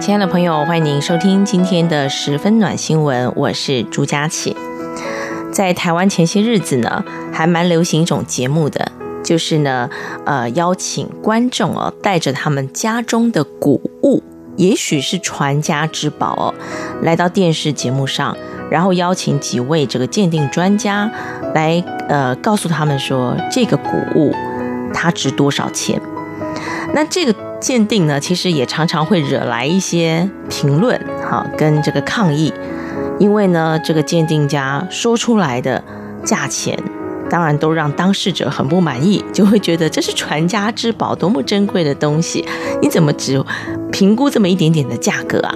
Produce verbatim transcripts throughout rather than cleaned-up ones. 亲爱的朋友，欢迎您收听今天的十分暖新闻，我是朱佳琪。在台湾前些日子呢，还蛮流行一种节目的，就是呢，呃，邀请观众哦，带着他们家中的古物，也许是传家之宝哦，来到电视节目上，然后邀请几位这个鉴定专家来，呃，告诉他们说这个古物它值多少钱。那这个鉴定呢，其实也常常会惹来一些评论哈，跟这个抗议，因为呢，这个鉴定家说出来的价钱，当然都让当事者很不满意，就会觉得这是传家之宝，多么珍贵的东西，你怎么只评估这么一点点的价格啊？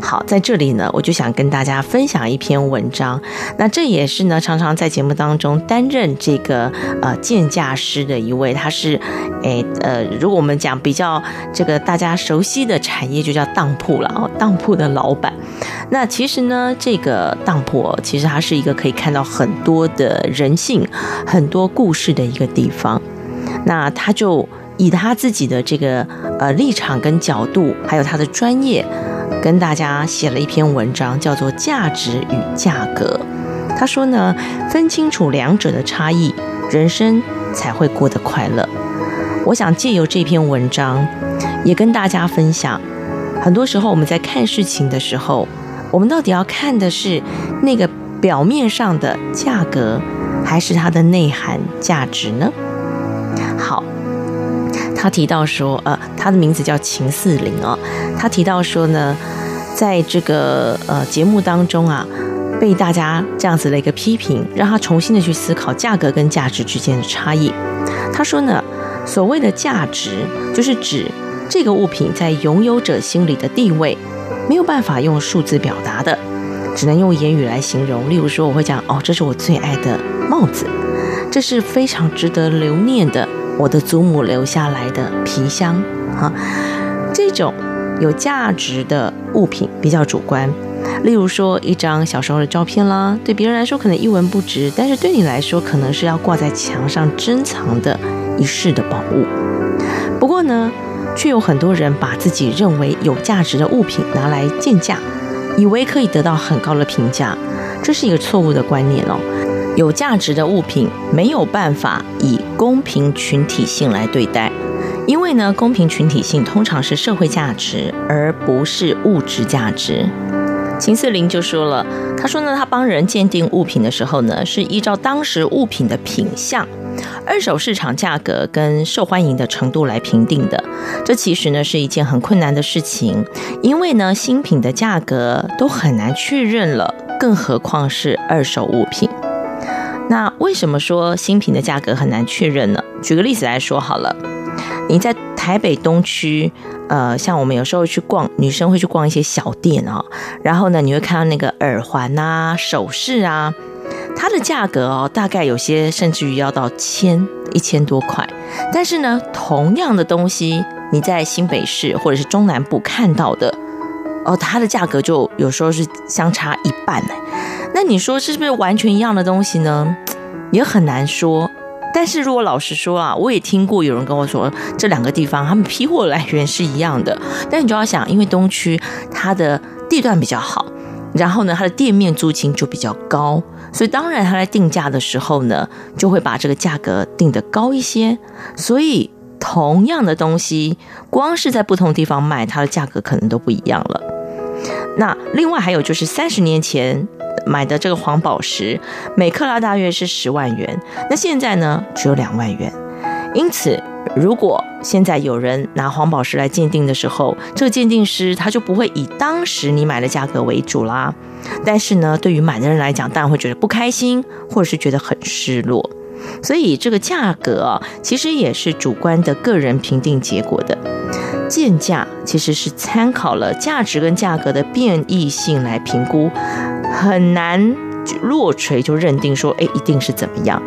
好，在这里呢，我就想跟大家分享一篇文章。那这也是呢，常常在节目当中担任这个呃鉴价师的一位，他是诶呃，如果我们讲比较这个大家熟悉的产业，就叫当铺了哦，当铺的老板。那其实呢，这个当铺哦，其实它是一个可以看到很多的人性、很多故事的一个地方。那他就以他自己的这个呃立场跟角度，还有他的专业，跟大家写了一篇文章，叫做《价值与价格》。他说呢，分清楚两者的差异，人生才会过得快乐。我想借由这篇文章，也跟大家分享，很多时候我们在看事情的时候，我们到底要看的是那个表面上的价格，还是它的内涵价值呢？好。他提到说，呃，他的名字叫秦四零哦。他提到说呢，在这个呃节目当中啊，被大家这样子的一个批评，让他重新的去思考价格跟价值之间的差异。他说呢，所谓的价值，就是指这个物品在拥有者心里的地位，没有办法用数字表达的，只能用言语来形容。例如说，我会讲哦，这是我最爱的帽子，这是非常值得留念的。我的祖母留下来的皮箱啊，这种有价值的物品比较主观，例如说一张小时候的照片啦，对别人来说可能一文不值，但是对你来说可能是要挂在墙上珍藏的一世的宝物。不过呢，却有很多人把自己认为有价值的物品拿来鉴价，以为可以得到很高的评价，这是一个错误的观念哦。有价值的物品没有办法以公平群体性来对待，因为呢，公平群体性通常是社会价值，而不是物质价值。秦四零就说了，他说呢，他帮人鉴定物品的时候呢，是依照当时物品的品相、二手市场价格跟受欢迎的程度来评定的。这其实呢是一件很困难的事情，因为呢新品的价格都很难确认了，更何况是二手物品。那为什么说新品的价格很难确认呢？举个例子来说好了，你在台北东区，呃，像我们有时候去逛，女生会去逛一些小店哦，然后呢，你会看到那个耳环啊、首饰啊，它的价格哦，大概有些甚至于要到千、一千多块。但是呢，同样的东西，你在新北市或者是中南部看到的，哦，它的价格就有时候是相差一半呢。那你说是不是完全一样的东西呢？也很难说。但是如果老实说啊，我也听过有人跟我说，这两个地方他们批货来源是一样的。但你就要想，因为东区它的地段比较好，然后呢，它的店面租金就比较高，所以当然它在定价的时候呢，就会把这个价格定得高一些。所以同样的东西，光是在不同地方卖，它的价格可能都不一样了。那另外还有就是三十年前买的这个黄宝石，每克拉大约是十万元，那现在呢只有两万元。因此，如果现在有人拿黄宝石来鉴定的时候，这个鉴定师他就不会以当时你买的价格为主啦。但是呢，对于买的人来讲，当然会觉得不开心，或者是觉得很失落。所以，这个价格啊，其实也是主观的个人评定结果的。建价其实是参考了价值跟价格的变异性来评估，很难落锤就认定说，哎，一定是怎么样。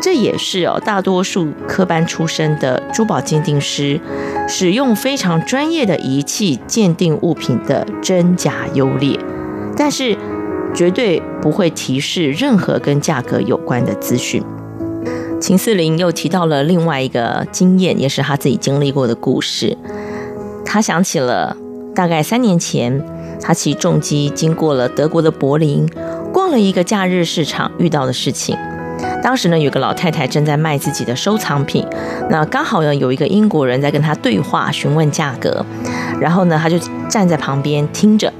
这也是哦，大多数科班出身的珠宝鉴定师使用非常专业的仪器鉴定物品的真假优劣，但是绝对不会提示任何跟价格有关的资讯。秦四零又提到了另外一个经验，也是他自己经历过的故事。他想起了大概三年前，他骑重机经过了德国的柏林，逛了一个假日市场遇到的事情。当时呢，有个老太太正在卖自己的收藏品，那刚好呢有一个英国人在跟她对话，询问价格，然后呢他就站在旁边听着。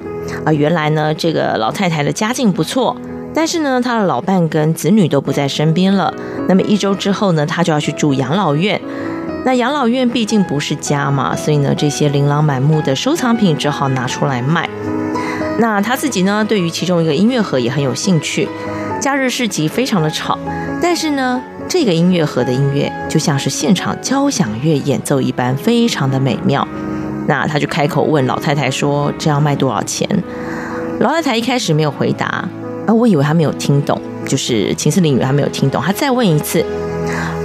啊，原来呢这个老太太的家境不错，但是呢她的老伴跟子女都不在身边了。那么一周之后呢，她就要去住养老院。那养老院毕竟不是家嘛，所以呢这些琳琅满目的收藏品只好拿出来卖。那她自己呢对于其中一个音乐盒也很有兴趣。假日市集非常的吵，但是呢这个音乐盒的音乐就像是现场交响乐演奏一般，非常的美妙。那他就开口问老太太说，这要卖多少钱？老太太一开始没有回答，而我以为她没有听懂，就是秦四零以为她没有听懂，她再问一次，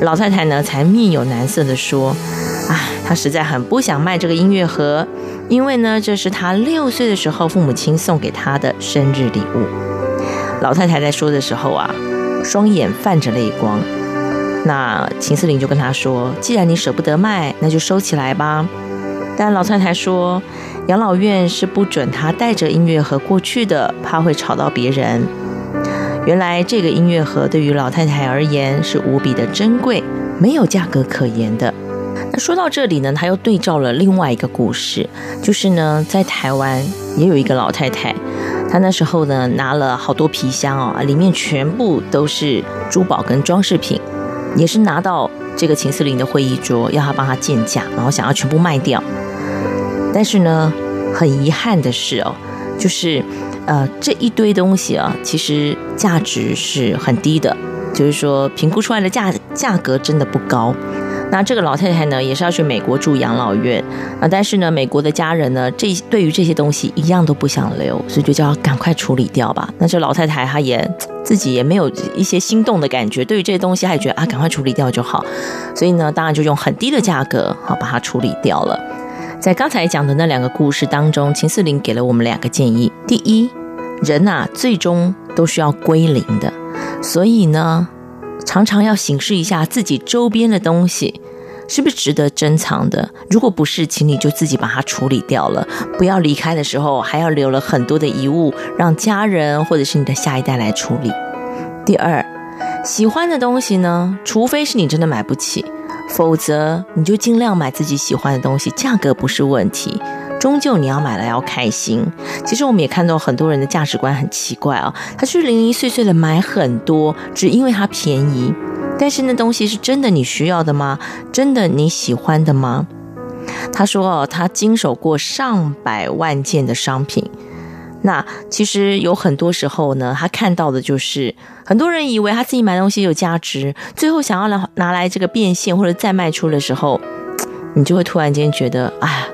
老太太呢才面有难色的说，啊，她实在很不想卖这个音乐盒，因为呢这是她六岁的时候父母亲送给她的生日礼物。老太太在说的时候啊，双眼泛着泪光。那秦四零就跟她说，既然你舍不得卖，那就收起来吧。但老太太说，养老院是不准她带着音乐盒过去的，怕会吵到别人。原来这个音乐盒对于老太太而言是无比的珍贵，没有价格可言的。那说到这里呢，她又对照了另外一个故事，就是呢，在台湾也有一个老太太，她那时候呢拿了好多皮箱哦，里面全部都是珠宝跟装饰品，也是拿到这个秦四零的会议桌，要她帮她鉴价，然后想要全部卖掉。但是呢，很遗憾的是哦，就是呃这一堆东西啊，其实价值是很低的，就是说评估出来的价价格真的不高。那这个老太太呢，也是要去美国住养老院啊，但是呢，美国的家人呢，这对于这些东西一样都不想留，所以就叫她赶快处理掉吧。那这老太太她也自己也没有一些心动的感觉，对于这些东西她也觉得啊，赶快处理掉就好。所以呢，当然就用很低的价格好把它处理掉了。在刚才讲的那两个故事当中，秦四零给了我们两个建议。第一，人啊最终都需要归零的，所以呢常常要审视一下自己周边的东西是不是值得珍藏的，如果不是，请你就自己把它处理掉了，不要离开的时候还要留了很多的遗物让家人或者是你的下一代来处理。第二，喜欢的东西呢，除非是你真的买不起，否则你就尽量买自己喜欢的东西，价格不是问题，终究你要买来要开心。其实我们也看到很多人的价值观很奇怪啊，他去零零碎碎的买很多，只因为它便宜，但是那东西是真的你需要的吗？真的你喜欢的吗？他说他经手过上百万件的商品，那其实有很多时候呢，他看到的就是很多人以为他自己买东西有价值，最后想要 拿, 拿来这个变现或者再卖出的时候，你就会突然间觉得，哎，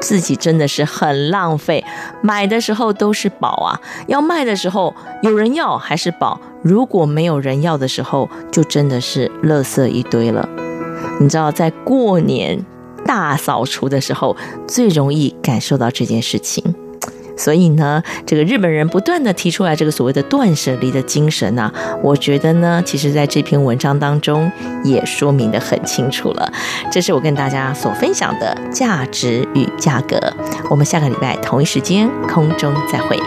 自己真的是很浪费，买的时候都是宝啊，要卖的时候有人要还是宝，如果没有人要的时候就真的是垃圾一堆了。你知道在过年大扫除的时候最容易感受到这件事情。所以呢，这个日本人不断的提出来这个所谓的断舍离的精神啊，我觉得呢，其实在这篇文章当中也说明得很清楚了。这是我跟大家所分享的价值与价格。我们下个礼拜同一时间空中再会。